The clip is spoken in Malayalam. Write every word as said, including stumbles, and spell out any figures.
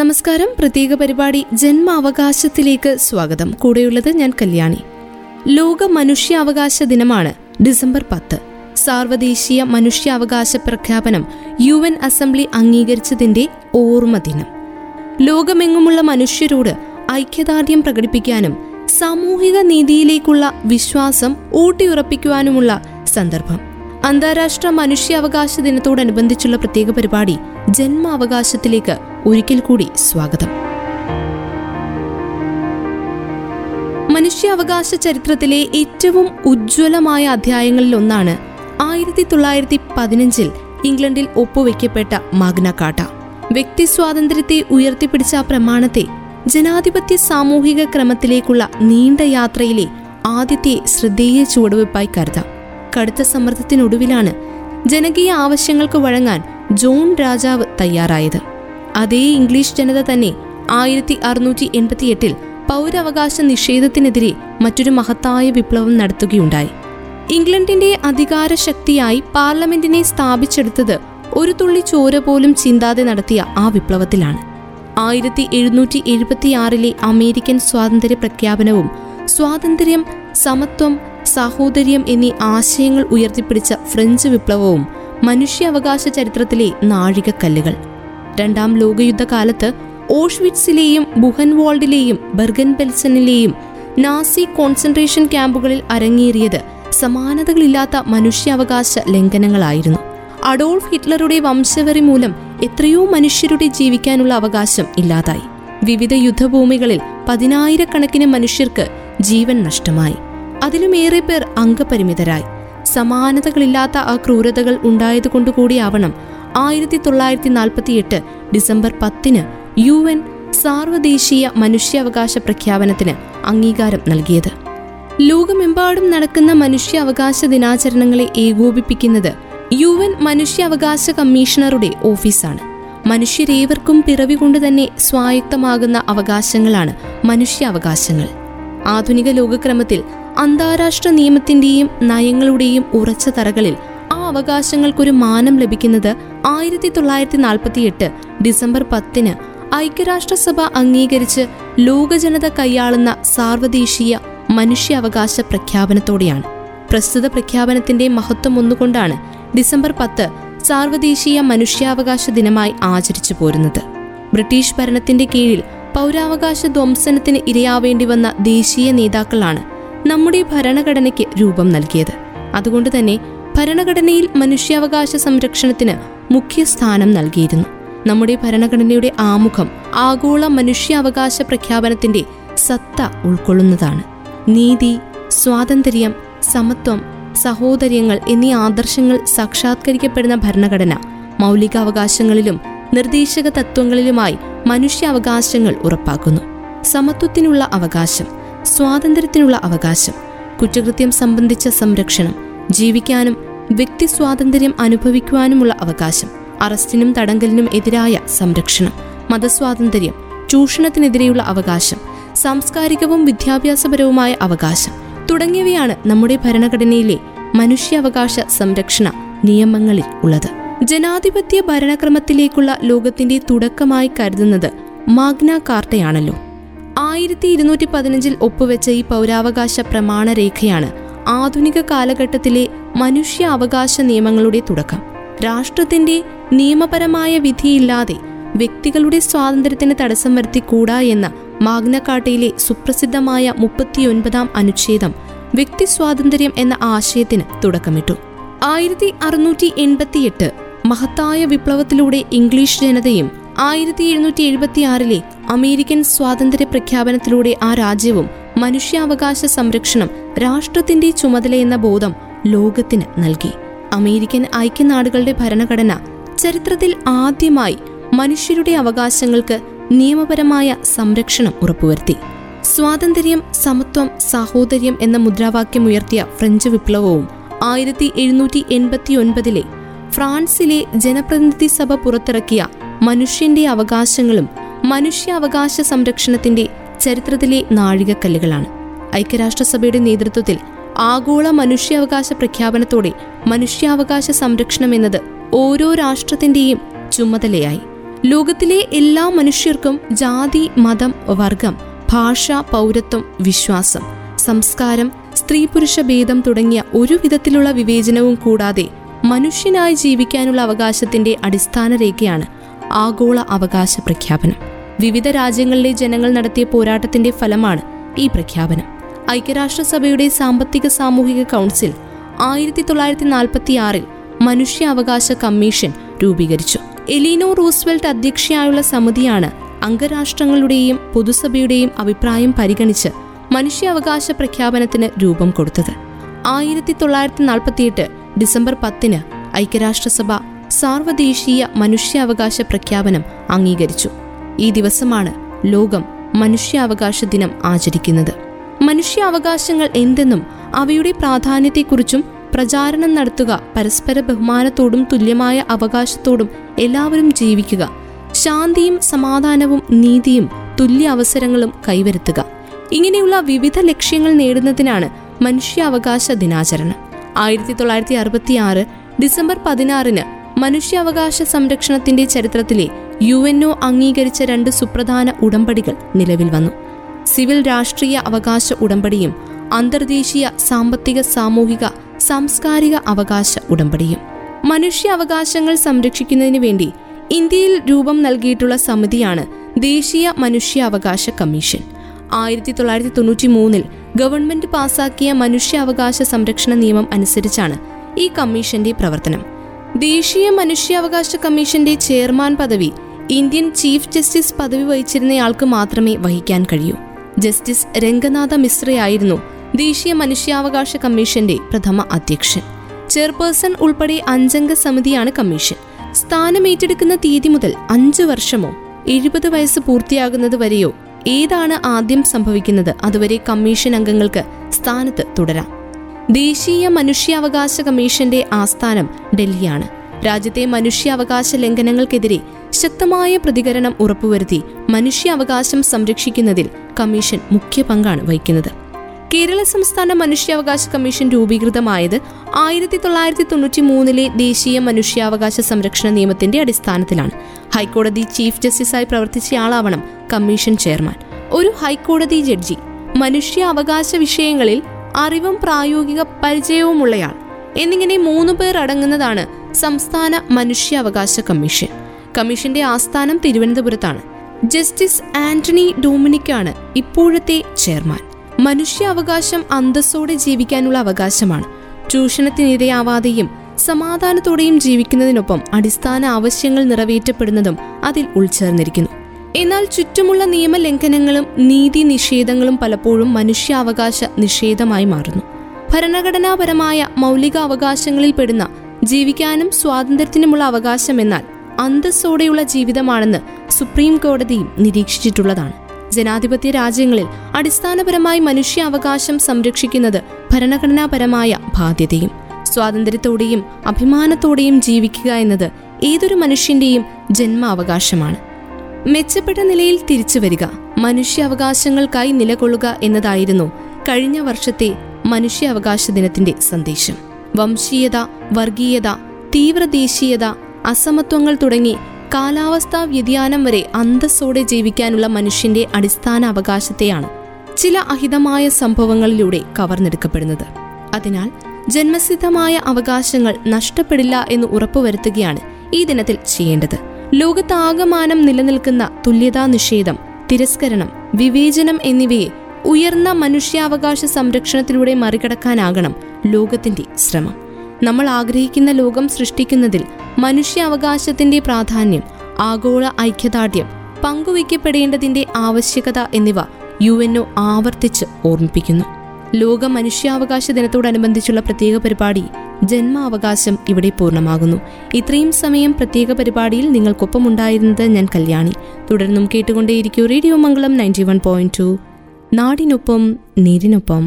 നമസ്കാരം. പ്രത്യേക പരിപാടി ജന്മാവകാശത്തിലേക്ക് സ്വാഗതം. കൂടെയുള്ളത് ഞാൻ കല്യാണി. ലോക മനുഷ്യാവകാശ ദിനമാണ് ഡിസംബർ പത്ത്. സാർവദേശീയ മനുഷ്യാവകാശ പ്രഖ്യാപനം യു എൻ അസംബ്ലി അംഗീകരിച്ചതിന്റെ ഓർമ്മ ദിനം. ലോകമെങ്ങുമുള്ള മനുഷ്യരോട് ഐക്യദാർഢ്യം പ്രകടിപ്പിക്കാനും സാമൂഹിക നീതിയിലേക്കുള്ള വിശ്വാസം ഊട്ടിയുറപ്പിക്കുവാനുമുള്ള സന്ദർഭം. അന്താരാഷ്ട്ര മനുഷ്യാവകാശ ദിനത്തോടനുബന്ധിച്ചുള്ള പ്രത്യേക പരിപാടി ജന്മാവകാശത്തിലേക്ക് ഒരിക്കൽ കൂടി സ്വാഗതം. മനുഷ്യാവകാശ ചരിത്രത്തിലെ ഏറ്റവും ഉജ്ജ്വലമായ അധ്യായങ്ങളിൽ ഒന്നാണ് ആയിരത്തി തൊള്ളായിരത്തി പതിനഞ്ചിൽ ഇംഗ്ലണ്ടിൽ ഒപ്പുവെക്കപ്പെട്ട മാഗ്നാകാട്ട. വ്യക്തി സ്വാതന്ത്ര്യത്തെ ഉയർത്തിപ്പിടിച്ച ആ പ്രമാണത്തെ ജനാധിപത്യ സാമൂഹിക ക്രമത്തിലേക്കുള്ള നീണ്ട യാത്രയിലെ ആദ്യത്തെ ശ്രദ്ധേയ ചുവടുവയ്പായി കരുതാം. കടുത്ത സമ്മർദ്ദത്തിനൊടുവിലാണ് ജനകീയ ആവശ്യങ്ങൾക്ക് വഴങ്ങാൻ ജോൺ രാജാവ് തയ്യാറായത്. അതേ ഇംഗ്ലീഷ് ജനത തന്നെ ആയിരത്തി അറുന്നൂറ്റി എൺപത്തി എട്ടിൽ പൗരാവകാശ നിഷേധത്തിനെതിരെ മറ്റൊരു മഹത്തായ വിപ്ലവം നടത്തുകയുണ്ടായി. ഇംഗ്ലണ്ടിന്റെ അധികാരശക്തിയായി പാർലമെന്റിനെ സ്ഥാപിച്ചെടുത്തത് ഒരു തുള്ളി ചോര പോലും ചിന്താതെ നടത്തിയ ആ വിപ്ലവത്തിലാണ്. ആയിരത്തി എഴുന്നൂറ്റി എഴുപത്തിയാറിലെ അമേരിക്കൻ സ്വാതന്ത്ര്യ പ്രഖ്യാപനവും സ്വാതന്ത്ര്യം, സമത്വം, സാഹോദര്യം എന്നീ ആശയങ്ങൾ ഉയർത്തിപ്പിടിച്ച ഫ്രഞ്ച് വിപ്ലവവും മനുഷ്യാവകാശ ചരിത്രത്തിലെ നാഴികക്കല്ലുകൾ. രണ്ടാം ലോകയുദ്ധകാലത്ത് ഓഷ്വിറ്റ്സിലെയും ബുഹൻവാൾഡിലെയും ബെർഗൻ ബെൽസനിലെയും നാസി കോൺസെൻട്രേഷൻ ക്യാമ്പുകളിൽ അരങ്ങേറിയത് സമാനതകളില്ലാത്ത മനുഷ്യാവകാശ ലംഘനങ്ങളായിരുന്നു. അഡോൾഫ് ഹിറ്റ്ലറുടെ വംശവെറി മൂലം എത്രയോ മനുഷ്യരുടെ ജീവിക്കാനുള്ള അവകാശം ഇല്ലാതായി. വിവിധ യുദ്ധഭൂമികളിൽ പതിനായിരക്കണക്കിന് മനുഷ്യർക്ക് ജീവൻ നഷ്ടമായി. അതിലുമേറെ പേർ അംഗപരിമിതരായി. സമാനതകളില്ലാത്ത ആ ക്രൂരതകൾ ഉണ്ടായതുകൊണ്ടുകൂടിയാവണം ആയിരത്തി തൊള്ളായിരത്തി നാൽപ്പത്തി എട്ട് ഡിസംബർ പത്തിന് യു എൻ സാർവദേശീയ മനുഷ്യാവകാശ പ്രഖ്യാപനത്തിന് അംഗീകാരം നൽകിയത്. ലോകമെമ്പാടും നടക്കുന്ന മനുഷ്യാവകാശ ദിനാചരണങ്ങളെ ഏകോപിപ്പിക്കുന്നത് യു എൻ മനുഷ്യാവകാശ കമ്മീഷണറുടെ ഓഫീസാണ്. മനുഷ്യരേവർക്കും പിറവി കൊണ്ട് തന്നെ സ്വായത്തമാകുന്ന അവകാശങ്ങളാണ് മനുഷ്യാവകാശങ്ങൾ. ആധുനിക ലോകക്രമത്തിൽ അന്താരാഷ്ട്ര നിയമത്തിന്റെയും നയങ്ങളുടെയും ഉറച്ച തറകളിൽ ആ അവകാശങ്ങൾക്കൊരു മാനം ലഭിക്കുന്നത് ആയിരത്തി തൊള്ളായിരത്തി നാൽപ്പത്തി എട്ട് ഡിസംബർ പത്തിന് ഐക്യരാഷ്ട്രസഭ അംഗീകരിച്ച് ലോകജനത കൈയാളുന്ന സാർവദേശീയ മനുഷ്യാവകാശ പ്രഖ്യാപനത്തോടെയാണ്. പ്രസ്തുത പ്രഖ്യാപനത്തിന്റെ മഹത്വം ഒന്നുകൊണ്ടാണ് ഡിസംബർ പത്ത് സാർവദേശീയ മനുഷ്യാവകാശ ദിനമായി ആചരിച്ചു പോരുന്നത്. ബ്രിട്ടീഷ് ഭരണത്തിന്റെ കീഴിൽ പൗരാവകാശ ധ്വംസനത്തിന് ഇരയാവേണ്ടി വന്ന ദേശീയ നേതാക്കളാണ് നമ്മുടെ ഭരണഘടനയ്ക്ക് രൂപം നൽകിയത്. അതുകൊണ്ട് തന്നെ ഭരണഘടനയിൽ മനുഷ്യാവകാശ സംരക്ഷണത്തിന് മുഖ്യ സ്ഥാനം നൽകിയിരുന്നു. നമ്മുടെ ഭരണഘടനയുടെ ആമുഖം ആഗോള മനുഷ്യാവകാശ പ്രഖ്യാപനത്തിന്റെ സത്ത ഉൾക്കൊള്ളുന്നതാണ്. നീതി, സ്വാതന്ത്ര്യം, സമത്വം, സഹോദര്യങ്ങൾ എന്നീ ആദർശങ്ങൾ സാക്ഷാത്കരിക്കപ്പെടുന്ന ഭരണഘടന മൗലികാവകാശങ്ങളിലും നിർദ്ദേശക തത്വങ്ങളിലുമായി മനുഷ്യാവകാശങ്ങൾ ഉറപ്പാക്കുന്നു. സമത്വത്തിനുള്ള അവകാശം, സ്വാതന്ത്ര്യത്തിനുള്ള അവകാശം, കുറ്റകൃത്യം സംബന്ധിച്ച സംരക്ഷണം, ജീവിക്കാനും വ്യക്തി സ്വാതന്ത്ര്യം അനുഭവിക്കുവാനുമുള്ള അവകാശം, അറസ്റ്റിനും തടങ്കലിനും എതിരായ സംരക്ഷണം, മതസ്വാതന്ത്ര്യം, ചൂഷണത്തിനെതിരെയുള്ള അവകാശം, സാംസ്കാരികവും വിദ്യാഭ്യാസപരവുമായ അവകാശം തുടങ്ങിയവയാണ് നമ്മുടെ ഭരണഘടനയിലെ മനുഷ്യാവകാശ സംരക്ഷണ നിയമങ്ങളിൽ ഉള്ളത്. ജനാധിപത്യ ഭരണക്രമത്തിലേക്കുള്ള ലോകത്തിന്റെ തുടക്കമായി കരുതുന്നത് മാഗ്നാ കാർട്ടയാണല്ലോ. ആയിരത്തി ഇരുന്നൂറ്റി പതിനഞ്ചിൽ ഒപ്പുവെച്ച ഈ പൗരാവകാശ പ്രമാണരേഖയാണ് ആധുനിക കാലഘട്ടത്തിലെ മനുഷ്യ അവകാശ നിയമങ്ങളുടെ തുടക്കം. രാഷ്ട്രത്തിന്റെ നിയമപരമായ വിധിയില്ലാതെ വ്യക്തികളുടെ സ്വാതന്ത്ര്യത്തിന് തടസ്സം വരുത്തിക്കൂടാ എന്ന മാഗ്നാകാട്ടയിലെ സുപ്രസിദ്ധമായ മുപ്പത്തിയൊൻപതാം അനുച്ഛേദം വ്യക്തി സ്വാതന്ത്ര്യം എന്ന ആശയത്തിന് തുടക്കമിട്ടു. ആയിരത്തി അറുന്നൂറ്റി എൺപത്തിയെട്ട് മഹത്തായ വിപ്ലവത്തിലൂടെ ഇംഗ്ലീഷ് ജനതയും ആയിരത്തി എഴുന്നൂറ്റി എഴുപത്തിയാറിലെ അമേരിക്കൻ സ്വാതന്ത്ര്യ പ്രഖ്യാപനത്തിലൂടെ ആ രാജ്യവും മനുഷ്യാവകാശ സംരക്ഷണം രാഷ്ട്രത്തിന്റെ ചുമതലയെന്ന ബോധം ലോകത്തിന് നൽകി. അമേരിക്കൻ ഐക്യനാടുകളുടെ ഭരണഘടന ചരിത്രത്തിൽ ആദ്യമായി മനുഷ്യരുടെ അവകാശങ്ങൾക്ക് നിയമപരമായ സംരക്ഷണം ഉറപ്പുവരുത്തി. സ്വാതന്ത്ര്യം, സമത്വം, സാഹോദര്യം എന്ന മുദ്രാവാക്യമുയർത്തിയ ഫ്രഞ്ച് വിപ്ലവവും ആയിരത്തി എഴുന്നൂറ്റി എൺപത്തി ഒൻപതിലെ ഫ്രാൻസിലെ ജനപ്രതിനിധി സഭ പുറത്തിറക്കിയ മനുഷ്യന്റെ അവകാശങ്ങളും മനുഷ്യാവകാശ സംരക്ഷണത്തിന്റെ ചരിത്രത്തിലെ നാഴികക്കല്ലുകളാണ്. ഐക്യരാഷ്ട്രസഭയുടെ നേതൃത്വത്തിൽ ആഗോള മനുഷ്യാവകാശ പ്രഖ്യാപനത്തോടെ മനുഷ്യാവകാശ സംരക്ഷണം എന്നത് ഓരോ രാഷ്ട്രത്തിന്റെയും ചുമതലയായി. ലോകത്തിലെ എല്ലാ മനുഷ്യർക്കും ജാതി, മതം, വർഗം, ഭാഷ, പൗരത്വം, വിശ്വാസം, സംസ്കാരം, സ്ത്രീ പുരുഷ ഭേദം തുടങ്ങിയ ഒരു വിധത്തിലുള്ള വിവേചനവും കൂടാതെ മനുഷ്യനായി ജീവിക്കാനുള്ള അവകാശത്തിന്റെ അടിസ്ഥാന രേഖയാണ് ആഗോള അവകാശ പ്രഖ്യാപനം. വിവിധ രാജ്യങ്ങളിലെ ജനങ്ങൾ നടത്തിയ പോരാട്ടത്തിന്റെ ഫലമാണ് ഈ പ്രഖ്യാപനം. ഐക്യരാഷ്ട്രസഭയുടെ സാമ്പത്തിക സാമൂഹിക കൗൺസിൽ ആയിരത്തി തൊള്ളായിരത്തി നാൽപ്പത്തി ആറിൽ മനുഷ്യാവകാശ കമ്മീഷൻ രൂപീകരിച്ചു. എലീനോർ റൂസ്വെൽറ്റ് അധ്യക്ഷയായുള്ള സമിതിയാണ് അംഗരാഷ്ട്രങ്ങളുടെയും പൊതുസഭയുടെയും അഭിപ്രായം പരിഗണിച്ച് മനുഷ്യാവകാശ പ്രഖ്യാപനത്തിന് രൂപം കൊടുത്തത്. ആയിരത്തി തൊള്ളായിരത്തി നാൽപ്പത്തിയെട്ട് ഡിസംബർ പത്തിന് ഐക്യരാഷ്ട്രസഭ സാർവദേശീയ മനുഷ്യാവകാശ പ്രഖ്യാപനം അംഗീകരിച്ചു. ഈ ദിവസമാണ് ലോകം മനുഷ്യാവകാശ ദിനം ആചരിക്കുന്നത്. മനുഷ്യാവകാശങ്ങൾ എന്തെന്നും അവയുടെ പ്രാധാന്യത്തെക്കുറിച്ചും പ്രചാരണം നടത്തുക, പരസ്പര ബഹുമാനത്തോടും തുല്യമായ അവകാശത്തോടും എല്ലാവരും ജീവിക്കുക, ശാന്തിയും സമാധാനവും നീതിയും തുല്യ അവസരങ്ങളും കൈവരുത്തുക, ഇങ്ങനെയുള്ള വിവിധ ലക്ഷ്യങ്ങൾ നേടുന്നതിനാണ് മനുഷ്യാവകാശ ദിനാചരണം. ആയിരത്തി തൊള്ളായിരത്തി അറുപത്തി ആറ് ഡിസംബർ പതിനാറിന് മനുഷ്യാവകാശ സംരക്ഷണത്തിന്റെ ചരിത്രത്തിലെ യു എൻ ഒ അംഗീകരിച്ച രണ്ട് സുപ്രധാന ഉടമ്പടികൾ നിലവിൽ വന്നു. സിവിൽ രാഷ്ട്രീയ അവകാശ ഉടമ്പടിയും അന്തർദേശീയ സാമ്പത്തിക, സാമൂഹിക, സാംസ്കാരിക അവകാശ ഉടമ്പടിയും. മനുഷ്യാവകാശങ്ങൾ സംരക്ഷിക്കുന്നതിന് വേണ്ടി ഇന്ത്യയിൽ രൂപം നൽകിയിട്ടുള്ള സമിതിയാണ് ദേശീയ മനുഷ്യാവകാശ കമ്മീഷൻ. ആയിരത്തി തൊള്ളായിരത്തി തൊണ്ണൂറ്റി മൂന്നിൽ ഗവൺമെന്റ് പാസാക്കിയ മനുഷ്യാവകാശ സംരക്ഷണ നിയമം അനുസരിച്ചാണ് ഈ കമ്മീഷന്റെ പ്രവർത്തനം. ദേശീയ മനുഷ്യാവകാശ കമ്മീഷന്റെ ചെയർമാൻ പദവി ഇന്ത്യൻ ചീഫ് ജസ്റ്റിസ് പദവി വഹിച്ചിരുന്നയാൾക്ക് മാത്രമേ വഹിക്കാൻ കഴിയൂ. ജസ്റ്റിസ് രംഗനാഥ മിശ്രയായിരുന്നു ദേശീയ മനുഷ്യാവകാശ കമ്മീഷന്റെ പ്രഥമ അധ്യക്ഷൻ. ചെയർപേഴ്സൺ ഉൾപ്പെടെ അഞ്ചംഗ സമിതിയാണ് കമ്മീഷൻ. സ്ഥാനമേറ്റെടുക്കുന്ന തീയതി മുതൽ അഞ്ചു വർഷമോ എഴുപത് വയസ്സ് പൂർത്തിയാകുന്നത് വരെയോ ഏതാണ് ആദ്യം സംഭവിക്കുന്നത് അതുവരെ കമ്മീഷൻ അംഗങ്ങൾക്ക് സ്ഥാനത്ത് തുടരാം. ദേശീയ മനുഷ്യാവകാശ കമ്മീഷന്റെ ആസ്ഥാനം ഡൽഹിയാണ്. രാജ്യത്തെ മനുഷ്യാവകാശ ലംഘനങ്ങൾക്കെതിരെ ശക്തമായ പ്രതികരണം ഉറപ്പുവരുത്തി മനുഷ്യാവകാശം സംരക്ഷിക്കുന്നതിൽ കമ്മീഷൻ മുഖ്യ പങ്കാണ് വഹിക്കുന്നത്. കേരള സംസ്ഥാന മനുഷ്യാവകാശ കമ്മീഷൻ രൂപീകൃതമായത് ആയിരത്തി തൊള്ളായിരത്തി തൊണ്ണൂറ്റി മൂന്നിലെ ദേശീയ മനുഷ്യാവകാശ സംരക്ഷണ നിയമത്തിന്റെ അടിസ്ഥാനത്തിലാണ്. ഹൈക്കോടതി ചീഫ് ജസ്റ്റിസായി പ്രവർത്തിച്ചയാളാവണം കമ്മീഷൻ ചെയർമാൻ. ഒരു ഹൈക്കോടതി ജഡ്ജി, മനുഷ്യാവകാശ വിഷയങ്ങളിൽ അറിവും പ്രായോഗിക പരിചയവുമുള്ളയാൾ എന്നിങ്ങനെ മൂന്നു പേർ അടങ്ങുന്നതാണ് സംസ്ഥാന മനുഷ്യാവകാശ കമ്മീഷൻ. കമ്മീഷന്റെ ആസ്ഥാനം തിരുവനന്തപുരത്താണ്. ജസ്റ്റിസ് ആന്റണി ഡൊമിനിക് ആണ് ഇപ്പോഴത്തെ ചെയർമാൻ. മനുഷ്യാവകാശം അന്തസ്സോടെ ജീവിക്കാനുള്ള അവകാശമാണ്. ചൂഷണത്തിനിരയാവാതെയും സമാധാനത്തോടെയും ജീവിക്കുന്നതിനൊപ്പം അടിസ്ഥാന ആവശ്യങ്ങൾ നിറവേറ്റപ്പെടുന്നതും അതിൽ ഉൾച്ചേർന്നിരിക്കുന്നു. എന്നാൽ ചുറ്റുമുള്ള നിയമലംഘനങ്ങളും നീതി നിഷേധങ്ങളും പലപ്പോഴും മനുഷ്യാവകാശ നിഷേധമായി മാറുന്നു. ഭരണഘടനാപരമായ മൗലികാവകാശങ്ങളിൽ പെടുന്ന ജീവിക്കാനും സ്വാതന്ത്ര്യത്തിനുമുള്ള അവകാശമെന്നാൽ അന്തസ്സോടെയുള്ള ജീവിതമാണെന്ന് സുപ്രീം കോടതിയും നിരീക്ഷിച്ചിട്ടുള്ളതാണ്. ജനാധിപത്യ രാജ്യങ്ങളിൽ അടിസ്ഥാനപരമായി മനുഷ്യാവകാശം സംരക്ഷിക്കുന്നത് ഭരണഘടനാപരമായ ബാധ്യതയും സ്വാതന്ത്ര്യത്തോടെയും അഭിമാനത്തോടെയും ജീവിക്കുക എന്നത് ഏതൊരു മനുഷ്യന്റെയും ജന്മാവകാശമാണ്. മെച്ചപ്പെട്ട നിലയിൽ തിരിച്ചു വരിക, മനുഷ്യാവകാശങ്ങൾക്കായി നിലകൊള്ളുക എന്നതായിരുന്നു കഴിഞ്ഞ വർഷത്തെ മനുഷ്യാവകാശ ദിനത്തിന്റെ സന്ദേശം. വംശീയത, വർഗീയത, തീവ്രദേശീയത, അസമത്വങ്ങൾ തുടങ്ങി കാലാവസ്ഥാ വ്യതിയാനം വരെ അന്തസ്സോടെ ജീവിക്കാനുള്ള മനുഷ്യന്റെ അടിസ്ഥാന അവകാശത്തെയാണ് ചില അഹിതമായ സംഭവങ്ങളിലൂടെ കവർന്നെടുക്കപ്പെടുന്നത്. അതിനാൽ ജന്മസിദ്ധമായ അവകാശങ്ങൾ നഷ്ടപ്പെടില്ല എന്ന് ഉറപ്പുവരുത്തുകയാണ് ഈ ദിനത്തിൽ ചെയ്യേണ്ടത്. ലോകത്താകമാനം നിലനിൽക്കുന്ന തുല്യതാ നിഷേധം, തിരസ്കരണം, വിവേചനം എന്നിവയെ ഉയർന്ന മനുഷ്യാവകാശ സംരക്ഷണത്തിലൂടെ മറികടക്കാനാകണം ലോകത്തിന്റെ ശ്രമം. നമ്മൾ ആഗ്രഹിക്കുന്ന ലോകം സൃഷ്ടിക്കുന്നതിൽ മനുഷ്യാവകാശത്തിന്റെ പ്രാധാന്യം, ആഗോള ഐക്യദാർഢ്യം, പങ്കുവയ്ക്കപ്പെടേണ്ടതിന്റെ ആവശ്യകത എന്നിവ യു എൻ ഒ ആവർത്തിച്ച് ഓർമ്മിപ്പിക്കുന്നു. ലോക മനുഷ്യാവകാശ ദിനത്തോടനുബന്ധിച്ചുള്ള പ്രത്യേക പരിപാടി ജന്മാവകാശം ഇവിടെ പൂർണ്ണമാകുന്നു. ഇത്രയും സമയം പ്രത്യേക പരിപാടിയിൽ നിങ്ങൾക്കൊപ്പം ഉണ്ടായിരുന്നത് ഞാൻ കല്യാണി. തുടർന്നും കേട്ടുകൊണ്ടേയിരിക്കും radio Mangalam ninety one point two, നാടിനൊപ്പം നേരിനൊപ്പം.